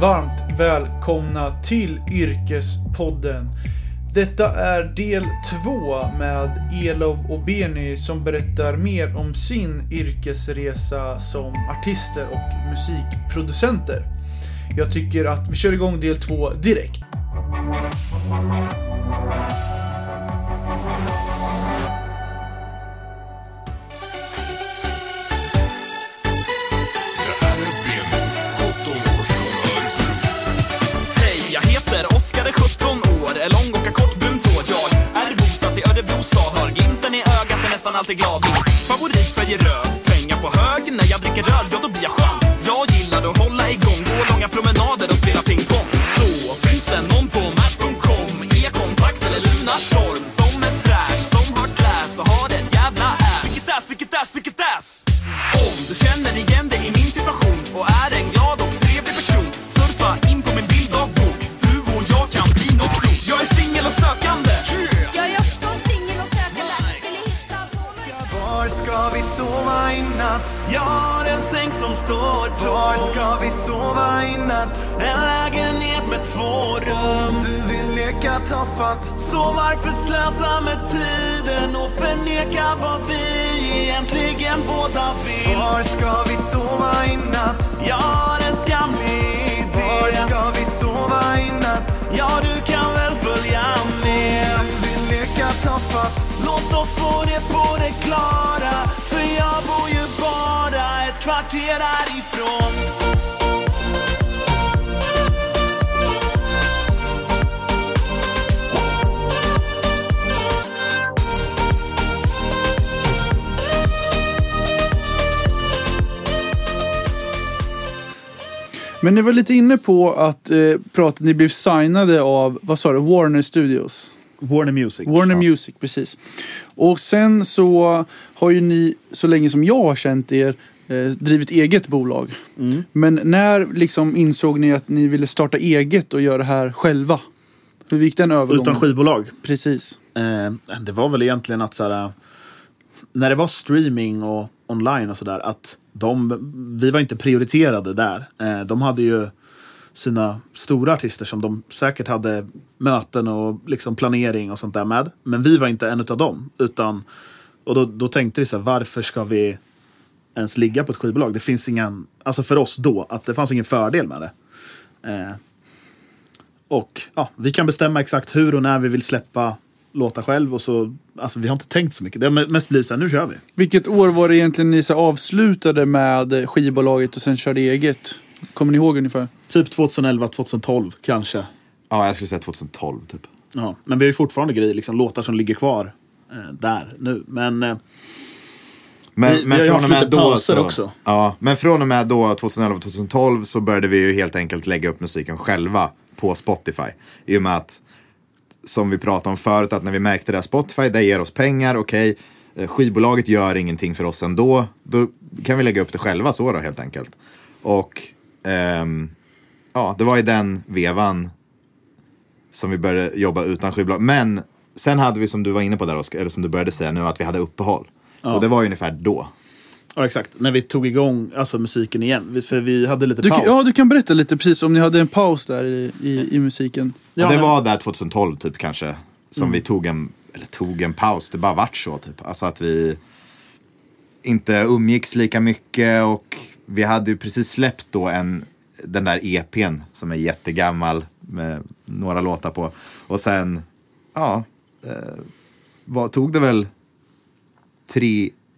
Varmt välkomna till Yrkespodden. Detta är del 2 med Elov&Beny som berättar mer om sin yrkesresa som artister och musikproducenter. Jag tycker att vi kör igång del 2 direkt. Alltid glad. Favoritfärg är röd. Pengar på hög. När jag dricker öl, ja då blir jag skön. Jag gillar att hålla igång, gå långa promenader och spela pingpong. Så finns det någon på match.com, e-kontakt eller Lunarstorm som är fräsch, som har klass och har ett jävla ass. Vilket ass, vilket ass, vilket ass. Om du känner igen dig i min situation och är en glad och trevlig person, surfa in på min bildagbok. Du och jag kan bli något stort. Jag är singel och sökande. Jag är också singel och sökande. Var ska vi sova i natt? Jag har en säng som står tom. Var ska vi sova i natt? En lägenhet med 2 rum. Du vill leka taffat, så varför slösa med tiden och förneka vad vi egentligen båda vill? Var ska vi sova i natt? Jag har en skamlig idé. Var ska vi sova i natt? Ja, du kan väl följa med. Du vill leka taffat. Låt oss få det på det klara, för jag bor ju bara ett kvarter härifrån. Men ni var lite inne på att ni blev signade av, vad sa du, Warner Studios? Warner Music, precis. Och sen så har ju ni, så länge som jag har känt er, drivit eget bolag. Mm. Men när liksom insåg ni att ni ville starta eget och göra det här själva? Hur gick den övergången? Utan skivbolag? Precis. Det var väl egentligen att så här, när det var streaming och online och sådär, att vi var inte prioriterade där. De hade ju sina stora artister som de säkert hade möten och liksom planering och sånt där med. Men vi var inte en utav dem. Utan, och då tänkte vi så här, varför ska vi ens ligga på ett skivbolag? Det finns ingen, alltså för oss då, att det fanns ingen fördel med det. Och ja, vi kan bestämma exakt hur och när vi vill släppa låta själv och så, alltså vi har inte tänkt så mycket. Det har mest blivit så här, nu kör vi. Vilket år var det egentligen ni så avslutade med skivbolaget och sen körde eget? Kommer ni ihåg ungefär? Typ 2011, 2012 kanske. Ja, jag skulle säga 2012 typ. Ja, men vi har ju fortfarande grejer, liksom låtar som ligger kvar där nu. Men vi har haft lite pauser också. Ja, men från och med då 2011 och 2012 så började vi ju helt enkelt lägga upp musiken själva på Spotify. I och med att, som vi pratade om förut, att när vi märkte det här, Spotify, det ger oss pengar, okej. Skivbolaget gör ingenting för oss ändå. Då kan vi lägga upp det själva så då helt enkelt. Och ja, det var i den vevan som vi började jobba utan skivbolag. Men sen hade vi, som du var inne på där Oskar, eller som du började säga nu, att vi hade uppehåll. Ja. Och det var ju ungefär då. Ja, exakt. När vi tog igång alltså musiken igen. För vi hade lite paus. Ja, du kan berätta lite precis om ni hade en paus där i musiken. Ja, det var där 2012 typ kanske som vi tog en paus. Det bara vart så typ. Alltså att vi inte umgicks lika mycket och vi hade ju precis släppt då den där EP:n som är jättegammal med några låtar på. Och sen, ja, tog det väl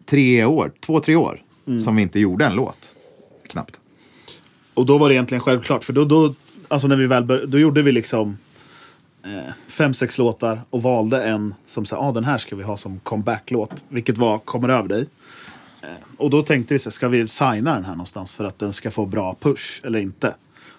2-3 år som vi inte gjorde en låt, knappt. Och då var det egentligen självklart, för då alltså när vi väl då gjorde vi liksom 5-6 låtar och valde en som sa, den här ska vi ha som comeback-låt, vilket var Kommer över dig. Och då tänkte vi så här, ska vi signa den här någonstans för att den ska få bra push eller inte?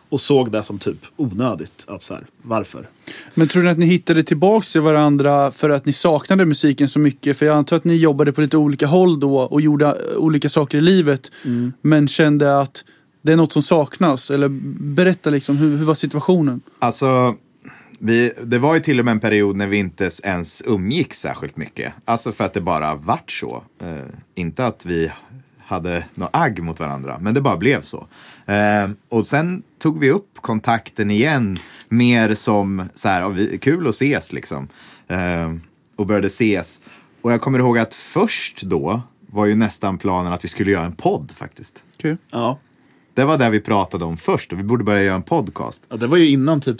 Och såg det som typ onödigt. Att så här, varför? Men tror ni att ni hittade tillbaks till varandra för att ni saknade musiken så mycket? För jag antar att ni jobbade på lite olika håll då och gjorde olika saker i livet. Mm. Men kände att det är något som saknas. Eller berätta liksom, hur var situationen? Alltså, det var ju till och med en period när vi inte ens umgick särskilt mycket. Alltså för att det bara vart så. Inte att vi hade något agg mot varandra. Men det bara blev så. Och sen tog vi upp kontakten igen. Mer som så här, kul att ses liksom. Och började ses. Och jag kommer ihåg att först då var ju nästan planen att vi skulle göra en podd faktiskt. Kul. Ja. Det var där vi pratade om först. Och vi borde börja göra en podcast. Ja, det var ju innan typ...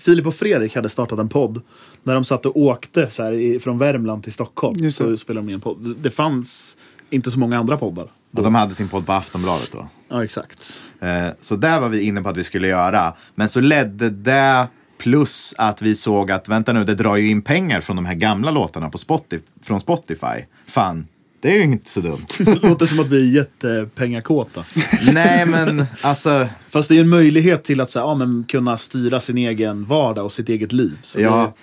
Filip och Fredrik hade startat en podd. När de satt och åkte så här, från Värmland till Stockholm. Så spelade de en podd. Det fanns inte så många andra poddar. Och de hade sin podd på Aftonbladet då. Ja, exakt. Så där var vi inne på att vi skulle göra. Men så ledde det... Plus att vi såg att... Vänta nu, det drar ju in pengar från de här gamla låtarna på från Spotify. Fan... Det är ju inte så dumt. Det låter som att vi är jättepengakåta. Nej, men alltså... Fast det är ju en möjlighet till att så här, kunna styra sin egen vardag och sitt eget liv. Så ja,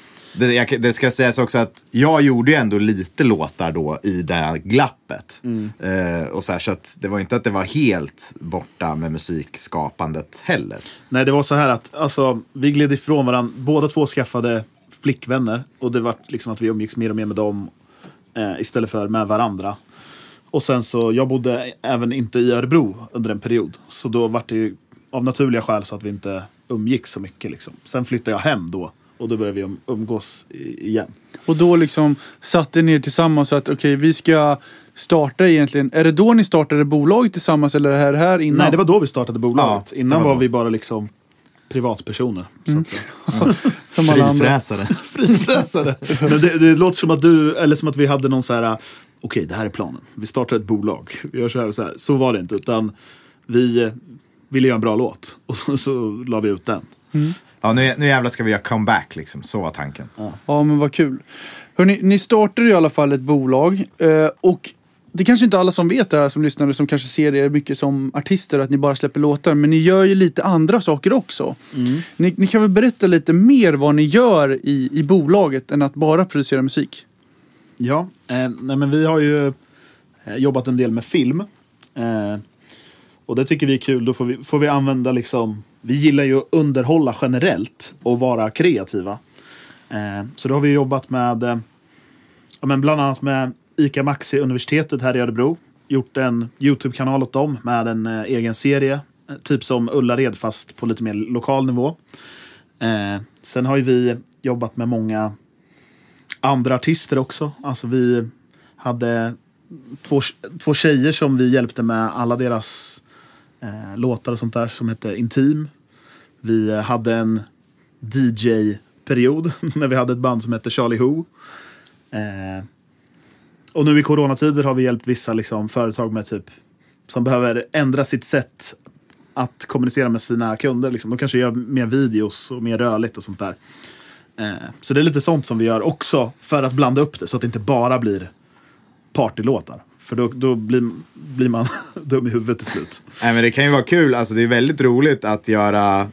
det ska sägas också att jag gjorde ju ändå lite låtar då i det här glappet. Mm. Och så här, så att det var inte att det var helt borta med musikskapandet heller. Nej, det var så här att alltså, vi gled ifrån varandra. Båda två skaffade flickvänner. Och det var liksom att vi umgicks mer och mer med dem. Istället för med varandra. Och sen så, jag bodde även inte i Örebro under en period. Så då var det ju av naturliga skäl så att vi inte umgick så mycket liksom. Sen flyttade jag hem då. Och då började vi umgås igen. Och då liksom satte ni er tillsammans så att okej, vi ska starta egentligen. Är det då ni startade bolaget tillsammans eller är det här innan? Nej, det var då vi startade bolaget. Ja, innan var vi bara liksom... privatpersoner. Mm. Som alla frifräsare. Frifräsare. Men det låter som att du, eller som att vi hade någon så här, okej, det här är planen. Vi startar ett bolag. Vi gör så här och så här. Så var det inte, utan vi ville göra en bra låt. Och så la vi ut den. Mm. Ja, nu jävlar ska vi göra comeback liksom. Så var tanken. Ja, men vad kul. Hörrni, ni startade i alla fall ett bolag. Och det är kanske inte alla som vet det här som lyssnar, som kanske ser er mycket som artister, att ni bara släpper låtar, men ni gör ju lite andra saker också. Mm. Ni kan väl berätta lite mer vad ni gör i bolaget än att bara producera musik? Ja, nej, men vi har ju jobbat en del med film. Och det tycker vi är kul. Då får vi använda liksom... Vi gillar ju att underhålla generellt och vara kreativa. Så då har vi jobbat med... men bland annat med Ica Maxi universitetet här i Örebro, gjort en YouTube-kanal åt dem med en egen serie, typ som Ullared fast på lite mer lokal nivå. Sen har ju vi jobbat med många andra artister också. Alltså vi hade två tjejer som vi hjälpte med alla deras låtar och sånt där som hette Intim. Vi hade en DJ-period när vi hade ett band som hette Charlie Who. Och nu i coronatider har vi hjälpt vissa liksom, företag med typ, som behöver ändra sitt sätt att kommunicera med sina kunder. Liksom. De kanske gör mer videos och mer rörligt och sånt där. Så det är lite sånt som vi gör också för att blanda upp det så att det inte bara blir partylåtar. För då blir man dum i huvudet till slut. Nej, men det kan ju vara kul. Alltså, det är väldigt roligt att göra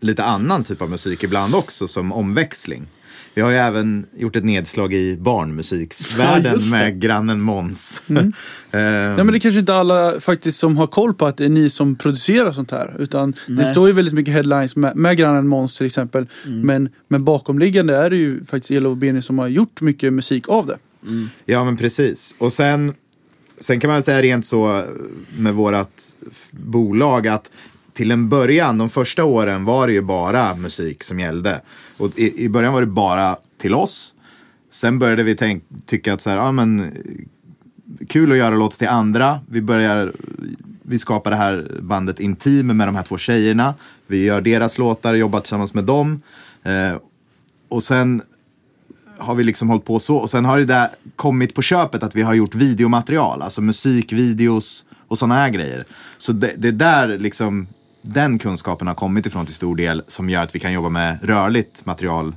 lite annan typ av musik ibland också som omväxling. Vi har ju även gjort ett nedslag i barnmusiksvärlden med Grannen Mons. Mm. Nej, men det är kanske inte alla faktiskt som har koll på att det är ni som producerar sånt här. Utan det står ju väldigt mycket headlines med Grannen Mons till exempel. Mm. Men bakomliggande är det ju faktiskt Elov&Beny som har gjort mycket musik av det. Mm. Ja, men precis. Och sen kan man säga rent så med vårt bolag att... Till en början, de första åren var det ju bara musik som gällde. Och i början var det bara till oss. Sen började vi tycka att så här, kul att göra låtar till andra. Vi skapar det här bandet Intim med de här två tjejerna. Vi gör deras låtar, jobbar tillsammans med dem. Och sen har vi liksom hållit på så. Och sen har det där kommit på köpet att vi har gjort videomaterial. Alltså musikvideos och sådana här grejer. Så det där liksom... Den kunskapen har kommit ifrån till stor del som gör att vi kan jobba med rörligt material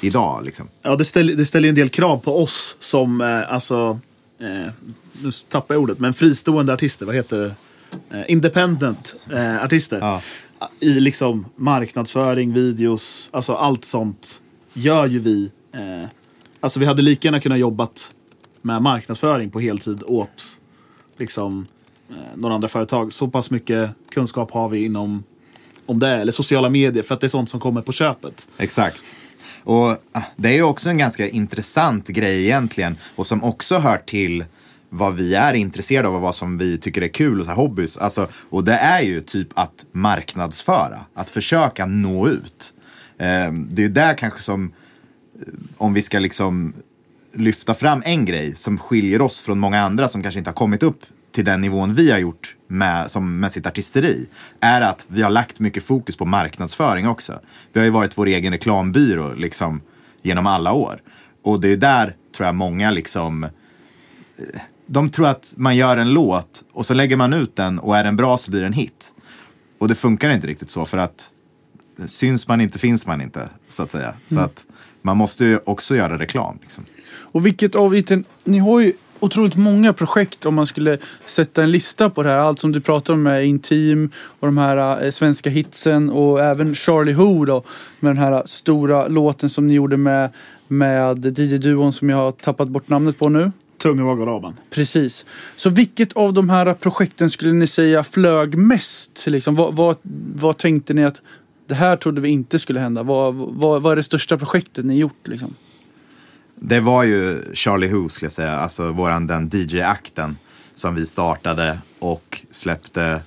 idag. Liksom. Ja, det ställer en del krav på oss som, nu tappar jag ordet, men fristående artister, vad heter det? Independent artister. Ja. I liksom marknadsföring, videos, alltså allt sånt gör ju vi. Vi hade lika gärna kunnat jobbat med marknadsföring på heltid åt liksom... några andra företag. Så pass mycket kunskap har vi inom om det eller sociala medier för att det är sånt som kommer på köpet. Exakt. Och det är ju också en ganska intressant grej egentligen och som också hör till vad vi är intresserade av och vad som vi tycker är kul och så här hobbys. Alltså, och det är ju typ att marknadsföra, att försöka nå ut. Det är ju där kanske som, om vi ska liksom lyfta fram en grej som skiljer oss från många andra som kanske inte har kommit upp till den nivån vi har gjort med sitt artisteri, är att vi har lagt mycket fokus på marknadsföring också. Vi har ju varit vår egen reklambyrå liksom, genom alla år. Och det är där, tror jag, många liksom, de tror att man gör en låt och så lägger man ut den, och är den bra så blir den hit. Och det funkar inte riktigt så, för att syns man inte finns man inte, så att säga. Så att man måste ju också göra reklam liksom. Och vilket aviten, ni har ju otroligt många projekt. Om man skulle sätta en lista på det här, allt som du pratar om med Intim och de här svenska hitsen, och även Charlie Who då, med den här stora låten som ni gjorde med Didi Duon, som jag har tappat bort namnet på nu. Tum i vagabban. Precis. Så vilket av de här projekten skulle ni säga flög mest? Liksom? Vad tänkte ni att det här trodde vi inte skulle hända? Vad är det största projektet ni gjort liksom? Det var ju Charlie Who, skulle jag säga. Alltså den DJ-akten som vi startade och släppte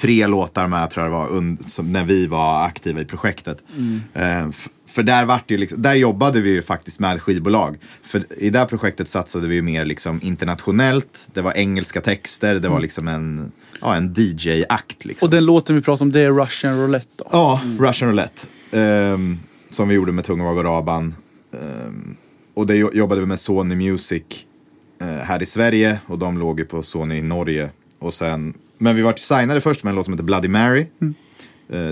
3 låtar med, tror jag det var, när vi var aktiva i projektet. För där var det ju liksom, där jobbade vi ju faktiskt med skivbolag. För i det här projektet satsade vi ju mer liksom internationellt. Det var engelska texter, det var liksom en DJ-akt liksom. Och den låten vi pratade om, det är Russian Roulette då? Ja, Russian Roulette. Som vi gjorde med Tungevaag och Raaban. Och det jobbade vi med Sony Music här i Sverige, och de låg ju på Sony i Norge. Och sen, men vi var signade först med en låt som heter Bloody Mary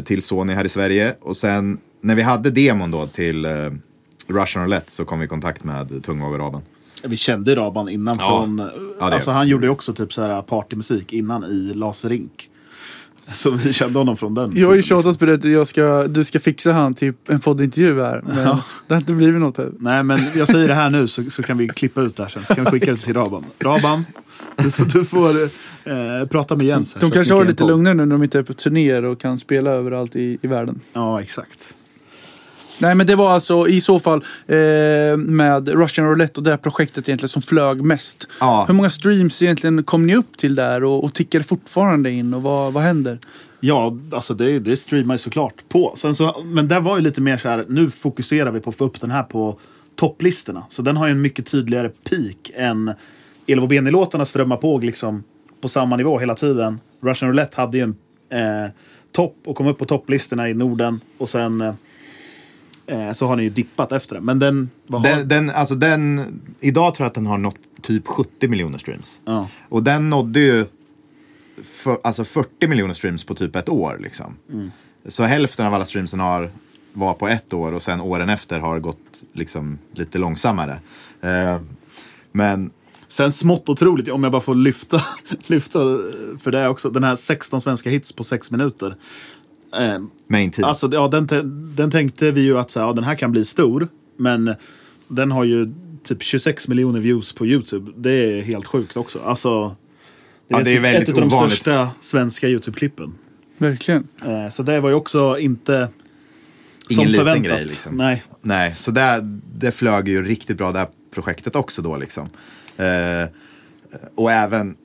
till Sony här i Sverige. Och sen när vi hade demon då till Russian Roulette, så kom vi i kontakt med Tungevaag och Raaban. Vi kände Raaban innan från... Ja, alltså han gjorde ju också typ så här partymusik innan i Laserink. Så vi kände honom från den. Jag har ju tjatat på det att du ska fixa han till en poddintervju här. Men det har inte blivit något här. Nej, men jag säger det här nu, så kan vi klippa ut det här sen. Så kan vi skicka det till Raaban. Raaban, du får prata med Jens här. De kanske har lite lugnare nu när de inte är på turnéer och kan spela överallt i världen. Ja, exakt. Nej, men det var alltså i så fall med Russian Roulette och det här projektet egentligen som flög mest. Ja. Hur många streams egentligen kom ni upp till där, och tickar fortfarande in, och vad händer? Ja, alltså det streamar ju såklart på. Sen så, men det var ju lite mer så här, nu fokuserar vi på att få upp den här på topplistorna. Så den har ju en mycket tydligare peak än Elov&Beny-låtarna strömmar på liksom på samma nivå hela tiden. Russian Roulette hade ju en topp och kom upp på topplistorna i Norden, och sen... så har ni ju dippat efter det. Men den idag tror jag att den har nått typ 70 miljoner streams. Ja. Och den nådde ju 40 miljoner streams på typ ett år liksom. Så hälften av alla streamsen var på ett år, och sen åren efter har gått liksom lite långsammare. Men sen smått otroligt, om jag bara får lyfta för det också, den här 16 svenska hits på 6 minuter. Alltså, ja, den tänkte vi ju att så här, ja, den här kan bli stor, men den har ju typ 26 miljoner views på YouTube. Det är helt sjukt också. Alltså, det är väldigt ett av de största svenska YouTube-klippen. Verkligen. Så det var ju också inte ingen som förväntat grej, liksom. Nej. Så det flög ju riktigt bra, det här projektet också då liksom. Och även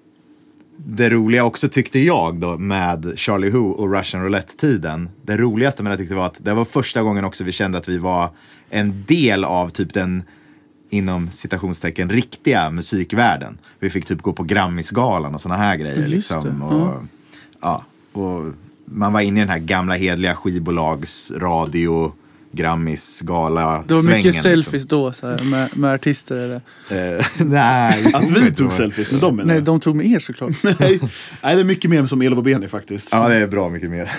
det roliga också, tyckte jag då, med Charlie Who och Russian Roulette-tiden. Det roligaste med det tyckte jag var att det var första gången också vi kände att vi var en del av typ den, inom citationstecken, riktiga musikvärlden. Vi fick typ gå på Grammy-galan och såna här grejer liksom. Och man var inne i den här gamla hedliga skivbolags radio Grammis-gala-svängen. Det var mycket liksom. Selfies då så här, med artister eller? Nej. Att vi tog selfies med dem? Nej, de tog med er såklart. Nej, det är mycket mer som Elobo-Beni faktiskt. Ja, det är bra mycket mer.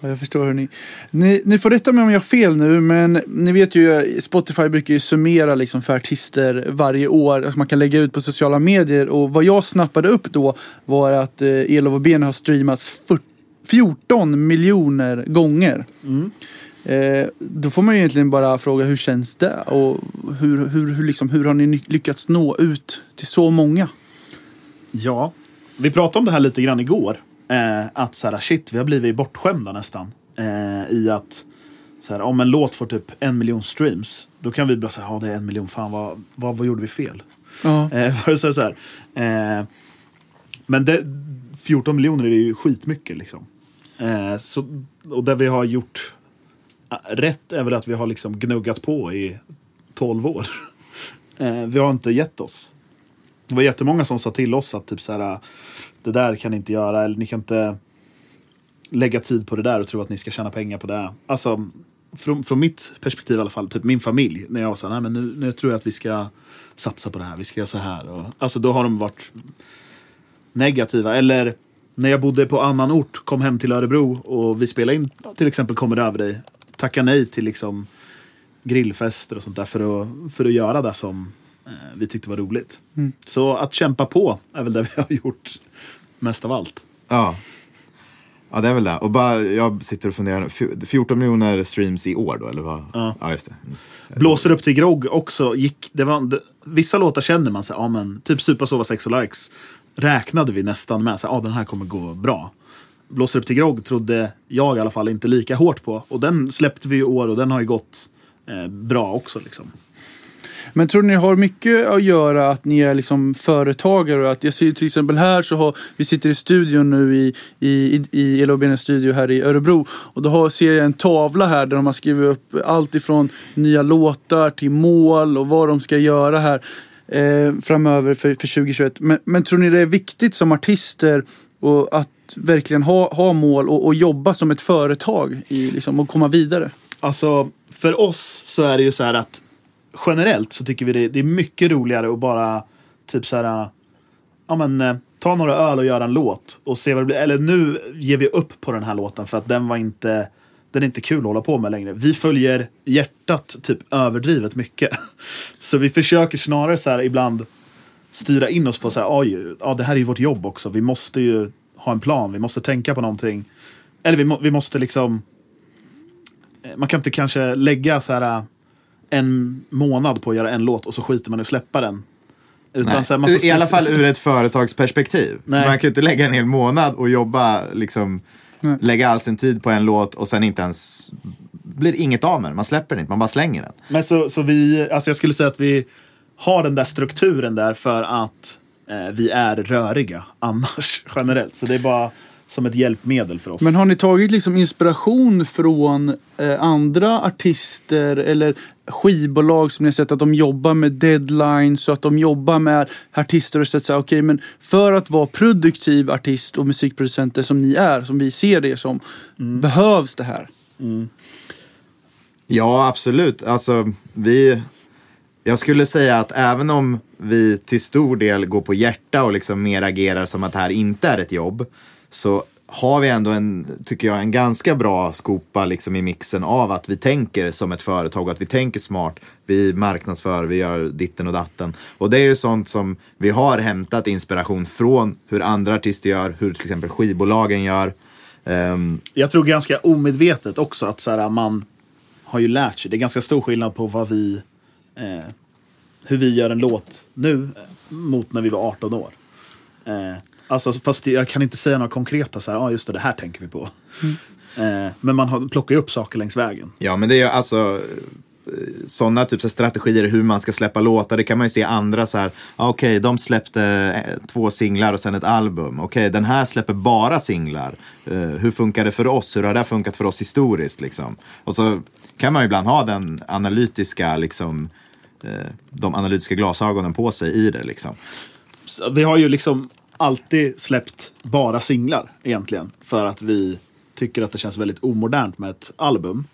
Ja, jag förstår hur ni får rätta mig om jag har fel nu, men ni vet ju, Spotify brukar ju summera liksom för artister varje år, alltså man kan lägga ut på sociala medier, och vad jag snappade upp då var att Elov&Beny har streamats 14 miljoner gånger. Då får man ju egentligen bara fråga, hur känns det, och hur har ni lyckats nå ut till så många? Ja, vi pratade om det här lite grann igår, att så här, vi har blivit bortskämda nästan, i att så här, om en låt får typ 1 miljon streams, då kan vi bara säga, ja, det är 1 miljon, fan vad gjorde vi fel? Ja. För att säga så här. Men det, 14 miljoner är ju skitmycket liksom. Så, och det vi har gjort rätt är väl att vi har liksom gnuggat på i 12 år. Vi har inte gett oss. Det var jättemånga som sa till oss att typ så här, det där kan ni inte göra, eller ni kan inte lägga tid på det där och tro att ni ska tjäna pengar på det. Alltså från mitt perspektiv i alla fall, typ min familj, när jag sa nej men nu tror jag att vi ska satsa på det här, vi ska göra så här, och alltså då har de varit negativa. Eller när jag bodde på annan ort, kom hem till Örebro och vi spelade in till exempel Kommer över dig, tacka nej till liksom grillfester och sånt där för att göra det som vi tyckte var roligt. Mm. Så att kämpa på är väl det vi har gjort mest av allt. Ja. Ja, det är väl det. Och bara, jag sitter och funderar, 14 miljoner streams i år då, eller vad? Ja, ja just det. Mm. Blåser upp till grog också. Vissa låtar känner man så här, ja men, typ Supa, Sova, Sex och Likes räknade vi nästan med, så här, ja den här kommer gå bra. Blåser upp till grog trodde jag i alla fall inte lika hårt på. Och den släppte vi i år och den har ju gått bra också liksom. Men tror ni har mycket att göra att ni är liksom företagare? Och att jag ser till exempel här så vi sitter i studion nu i LVBN studio här i Örebro. Och då ser jag en tavla här där de har skrivit upp allt ifrån nya låtar till mål och vad de ska göra här framöver för 2021. Men tror ni det är viktigt som artister och att verkligen ha mål och jobba som ett företag i, liksom, och komma vidare? Alltså för oss så är det ju så här att generellt så tycker vi det är mycket roligare att bara typ så här, ja men ta några öl och göra en låt och se vad det blir, eller nu ger vi upp på den här låten för att den är inte kul att hålla på med längre. Vi följer hjärtat typ överdrivet mycket. Så vi försöker snarare så här ibland styra in oss på så här, ja det här är ju vårt jobb också. Vi måste ju ha en plan, vi måste tänka på någonting. Eller vi måste liksom, man kan inte kanske lägga så här en månad på att göra en låt och så skiter man i att släppa den. Utan så här, man får i alla fall ur ett företagsperspektiv. Nej. För man kan ju inte lägga en hel månad och jobba liksom, lägga all sin tid på en låt och sen inte ens blir inget av med den. Man släpper den inte, man bara slänger den. Men så vi, alltså jag skulle säga att vi har den där strukturen där för att vi är röriga annars generellt. Så det är bara som ett hjälpmedel för oss. Men har ni tagit liksom inspiration från andra artister eller skivbolag som ni har sett att de jobbar med deadlines och att de jobbar med artister och så att säga, okej, men för att vara produktiv artist och musikproducenter som ni är, som vi ser det som, behövs det här? Mm. Ja, absolut. Alltså, jag skulle säga att även om vi till stor del går på hjärta och liksom mer agerar som att det här inte är ett jobb, så har vi ändå tycker jag en ganska bra skopa liksom i mixen av att vi tänker som ett företag och att vi tänker smart, vi marknadsför, vi gör ditten och datten. Och det är ju sånt som vi har hämtat inspiration från hur andra artister gör, hur till exempel skivbolagen gör. Jag tror ganska omedvetet också att så här, man har ju lärt sig, det är ganska stor skillnad på vad vi hur vi gör en låt nu mot när vi var 18 år. Alltså, fast jag kan inte säga några konkreta så här, ja just det här tänker vi på. Mm. Men man plockar ju upp saker längs vägen. Ja, men det är ju alltså sådana typ så strategier hur man ska släppa låtar. Det kan man ju se andra så här, ja okej, de släppte 2 singlar och sen ett album. Okej, den här släpper bara singlar. Hur funkar det för oss? Hur har det funkat för oss historiskt liksom? Och så kan man ju ibland ha den analytiska liksom, de analytiska glasögonen på sig i det liksom. Så vi har ju liksom alltid släppt bara singlar egentligen för att vi tycker att det känns väldigt omodernt med ett album.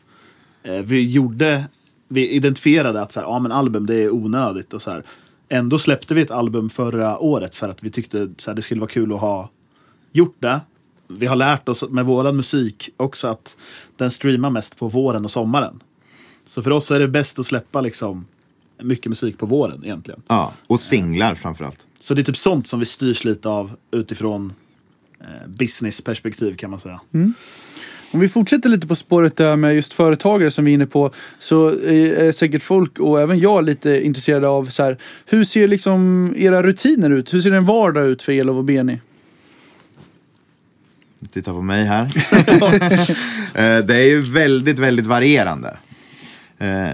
Vi identifierade att så här, ja men album det är onödigt och så här. Ändå släppte vi ett album förra året för att vi tyckte så här, det skulle vara kul att ha gjort det. Vi har lärt oss med våran musik också att den streamar mest på våren och sommaren. Så för oss är det bäst att släppa liksom mycket musik på våren egentligen. Ja, och singlar framförallt. Så det är typ sånt som vi styrs lite av utifrån businessperspektiv kan man säga. Mm. Om vi fortsätter lite på spåret där med just företagare som vi är inne på, så är säkert folk och även jag lite intresserade av så här, hur ser liksom era rutiner ut? Hur ser en vardag ut för Elov&Beny? Titta på mig här. Det är ju väldigt, väldigt varierande.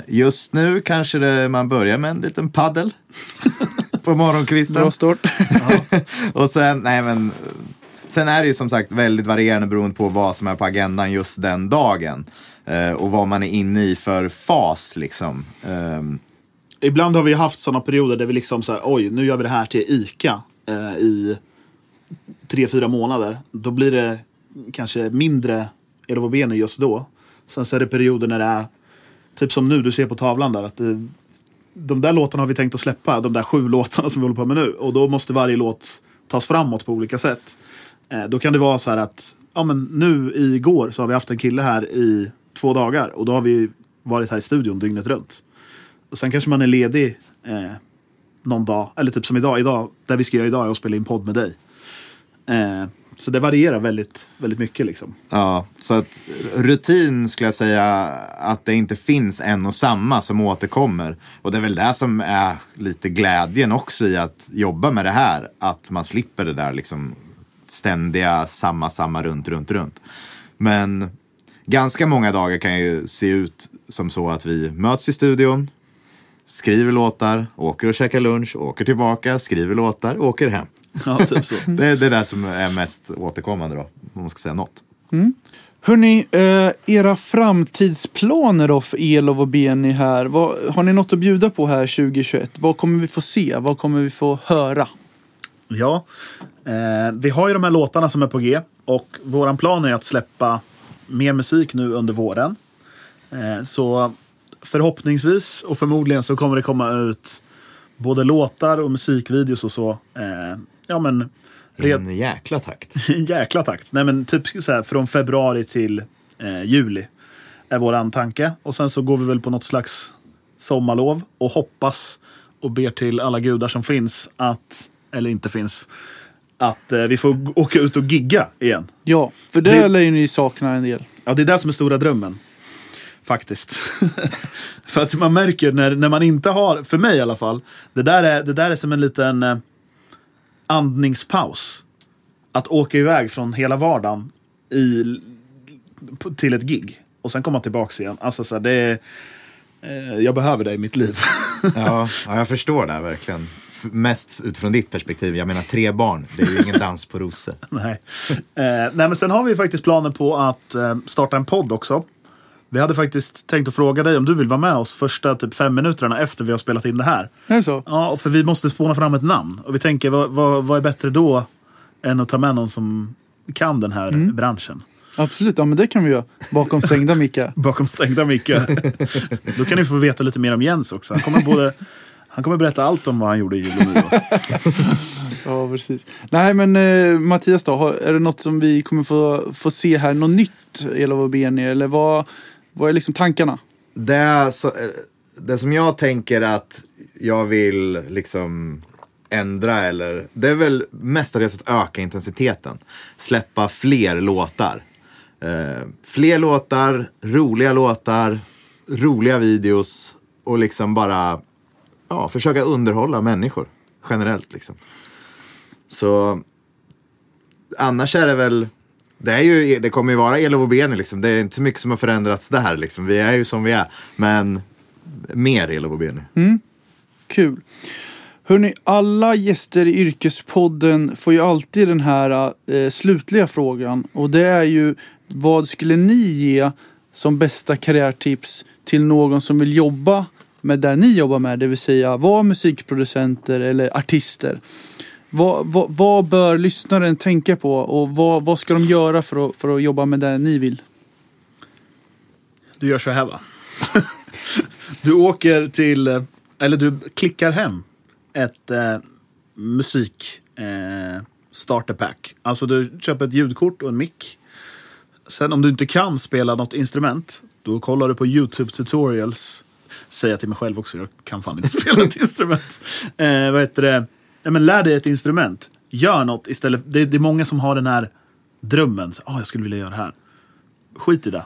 Just nu kanske man börjar med en liten paddel på morgonkvisten. Bra stort. Och sen, nej men... Sen är det ju som sagt väldigt varierande beroende på vad som är på agendan just den dagen. Och vad man är inne i för fas liksom. Ibland har vi haft sådana perioder där vi liksom så här, oj, nu gör vi det här till Ica i 3-4 månader. Då blir det kanske mindre Elov&Beny just då. Sen så är det perioder när det är typ som nu, du ser på tavlan där att de där låtarna har vi tänkt att släppa, de där 7 låtarna som vi håller på med nu. Och då måste varje låt tas framåt på olika sätt. Då kan det vara så här att ja, men nu igår så har vi haft en kille här i 2 dagar. Och då har vi varit här i studion dygnet runt. Och sen kanske man är ledig någon dag. Eller typ som idag där vi ska göra idag är att spela in podd med dig. Så det varierar väldigt, väldigt mycket liksom. Ja, så att rutin skulle jag säga att det inte finns en och samma som återkommer. Och det är väl det som är lite glädjen också i att jobba med det här. Att man slipper det där liksom... ständiga samma runt. Men ganska många dagar kan ju se ut som så att vi möts i studion, skriver låtar, åker och käkar lunch, åker tillbaka, skriver låtar, åker hem. Ja, typ så. Det är det som är mest återkommande då, om man ska säga något. Mm. Hörrni, era framtidsplaner då för Elov&Beny här. Har ni något att bjuda på här 2021? Vad kommer vi få se? Vad kommer vi få höra? Ja, vi har ju de här låtarna som är på G och våran plan är att släppa mer musik nu under våren. Så förhoppningsvis och förmodligen så kommer det komma ut både låtar och musikvideos och så. Ja, men en jäkla takt. En jäkla takt. Nej, men typ så här, från februari till juli är våran tanke. Och sen så går vi väl på något slags sommarlov och hoppas och ber till alla gudar som finns att... eller inte finns, att vi får åka ut och gigga igen. Ja, för det lär ju ni sakna en del. Ja, det är det som är stora drömmen, faktiskt. För att man märker när man inte har, för mig i alla fall, det där är som en liten andningspaus. Att åka iväg från hela vardagen till ett gig. Och sen komma tillbaka igen. Alltså så här, det är, jag behöver det i mitt liv. Ja, jag förstår det här, verkligen. Mest utifrån ditt perspektiv. Jag menar 3 barn. Det är ju ingen dans på rosor. Nej, men sen har vi faktiskt planer på att starta en podd också. Vi hade faktiskt tänkt att fråga dig om du vill vara med oss första typ 5 minuterna efter vi har spelat in det här. Är det så? Ja, för vi måste spåna fram ett namn. Och vi tänker, vad är bättre då än att ta med någon som kan den här branschen? Absolut, ja men det kan vi göra. Bakom stängda mickar. Bakom stängda mickar. Då kan ni få veta lite mer om Jens också. Han kommer berätta allt om vad han gjorde i jul. Ja, precis. Nej, men Mattias då, är det något som vi kommer få se här? Något nytt Elov&Beny? Eller vad är liksom tankarna? Det som jag tänker att jag vill liksom ändra, eller det är väl mestadels att öka intensiteten. Släppa fler låtar. Fler låtar, roliga videos och liksom bara... Ja, försöka underhålla människor generellt liksom. Så annars är det väl det kommer ju vara Elov&Beny liksom. Det är inte mycket som har förändrats där liksom. Vi är ju som vi är, men mer Elov&Beny. Kul. Hörrni, alla gäster i Yrkespodden får ju alltid den här slutliga frågan, och det är ju, vad skulle ni ge som bästa karriärtips till någon som vill jobba med där ni jobbar med, det vill säga var musikproducenter eller artister. Vad bör lyssnaren tänka på, och vad ska de göra för att jobba med det ni vill? Du gör så här, va? Du åker till, eller du klickar hem ett musik starterpack. Alltså du köper ett ljudkort och en mick. Sen om du inte kan spela något instrument, då kollar du på YouTube-tutorials. Säga till mig själv också, jag kan fan inte spela ett instrument. Vad heter det? Ja, men lär dig ett instrument. Gör något istället. Det är många som har den här drömmen. Så, jag skulle vilja göra det här. Skit i det.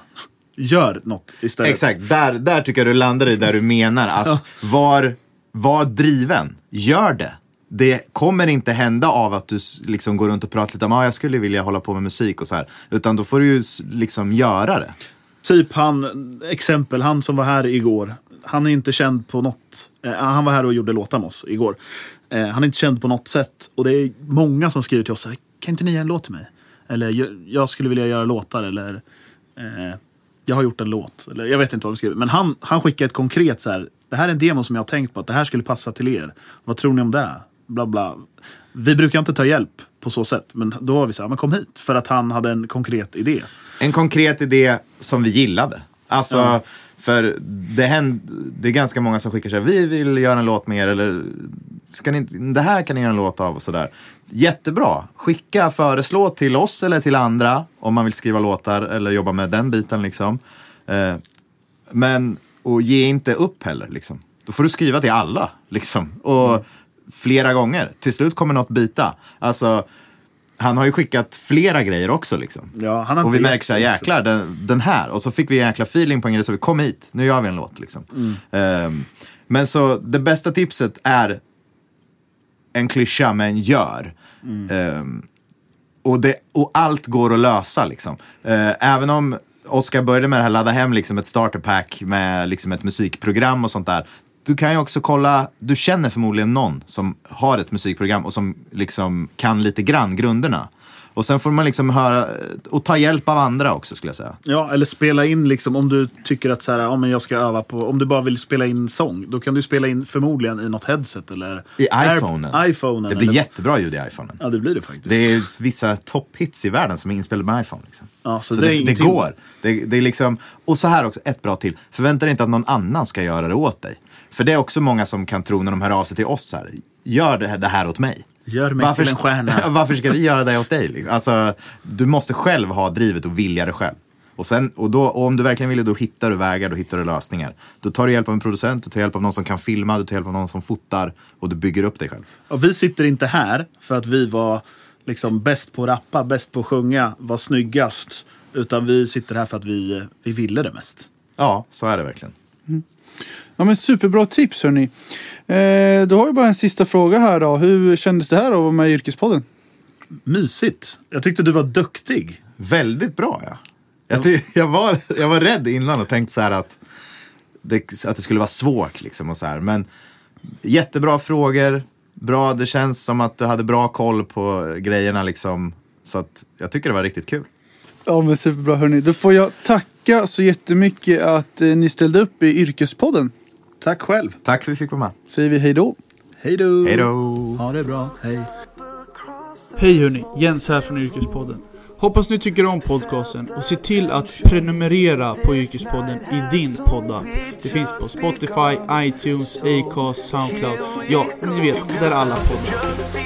Gör något istället. Exakt, där tycker jag du landar i där du menar att var driven. Gör det. Det kommer inte hända av att du liksom går runt och pratar lite om jag skulle vilja hålla på med musik och så här. Utan då får du ju liksom göra det. Typ han som var här igår. han är inte känd på något. Han var här och gjorde låtar med oss igår. Han är inte känd på något sätt. Och det är många som skriver till oss så här, kan inte ni göra en låt till mig? Eller jag skulle vilja göra låtar. Eller jag har gjort en låt. Eller, jag vet inte vad de skriver. Men han skickade ett konkret så här. Det här är en demo som jag har tänkt på att det här skulle passa till er. Vad tror ni om det? Bla bla. Vi brukar inte ta hjälp på så sätt. Men då var vi så här, men kom hit. För att han hade en konkret idé. En konkret idé som vi gillade. Alltså, ja. För det är ganska många som skickar sig. Vi vill göra en låt med er. Eller ska ni, det här kan ni göra en låt av och sådär. Jättebra. Skicka, föreslå till oss eller till andra. Om man vill skriva låtar eller jobba med den biten liksom. Men... Och ge inte upp heller, liksom. Då får du skriva till alla, liksom. Och flera gånger. Till slut kommer något bita. Alltså, han har ju skickat flera grejer också, liksom. Ja, han har och vi märker så här, jäklar, den här. Och så fick vi en jäkla feeling på en grej, så vi kom hit. Nu gör vi en låt, liksom. Men så, det bästa tipset är en klyscha, men gör. Och allt går att lösa, liksom. Även om... Oskar började med det här, ladda hem liksom ett starterpack med liksom ett musikprogram och sånt där. Du kan ju också kolla, du känner förmodligen någon som har ett musikprogram och som liksom kan lite grann grunderna. Och sen får man liksom höra och ta hjälp av andra också, skulle jag säga. Ja, eller spela in liksom, om du tycker att så här, ja, men jag ska öva på, om du bara vill spela in sång, då kan du spela in förmodligen i något headset eller i iPhonen. Det blir jättebra ljud i iPhonen. Ja, det blir det faktiskt. Det är vissa topphits i världen som är inspelade med iPhone liksom. Ja, så det går. Det är liksom, och så här också ett bra till. Förvänta dig inte att någon annan ska göra det åt dig. För det är också många som kan tro när de hör av sig till oss här, gör det här åt mig. Gör mig till en stjärna. Varför ska vi göra det åt dig? Liksom? Alltså, du måste själv ha drivet och vilja det själv. Och om du verkligen vill, då hittar du vägar, då hittar du lösningar. Då tar du hjälp av en producent, du tar hjälp av någon som kan filma, du tar hjälp av någon som fotar och du bygger upp dig själv. Och vi sitter inte här för att vi var liksom bäst på att rappa, bäst på att sjunga, var snyggast. Utan vi sitter här för att vi ville det mest. Ja, så är det verkligen. Ja, men superbra tips hörni. Då har jag bara en sista fråga här då. Hur kändes det här att vara med i Yrkespodden? Mysigt. Jag tyckte du var duktig. Väldigt bra, ja. Jag var rädd innan och tänkte så här att det skulle vara svårt liksom och så här. Men jättebra frågor. Bra, det känns som att du hade bra koll på grejerna liksom. Så att jag tycker det var riktigt kul. Ja, men superbra hörni. Då får jag tacka så jättemycket att ni ställde upp i Yrkespodden. Tack själv. Tack för att vi fick vara med. Säger vi hej då. Hej då. Hej då. Ha det bra. Hej. Hej hörni, Jens här från Yrkespodden. Hoppas ni tycker om podcasten och se till att prenumerera på Yrkespodden i din poddapp. Det finns på Spotify, iTunes, Acast, Soundcloud. Ja, ni vet, där alla poddar finns.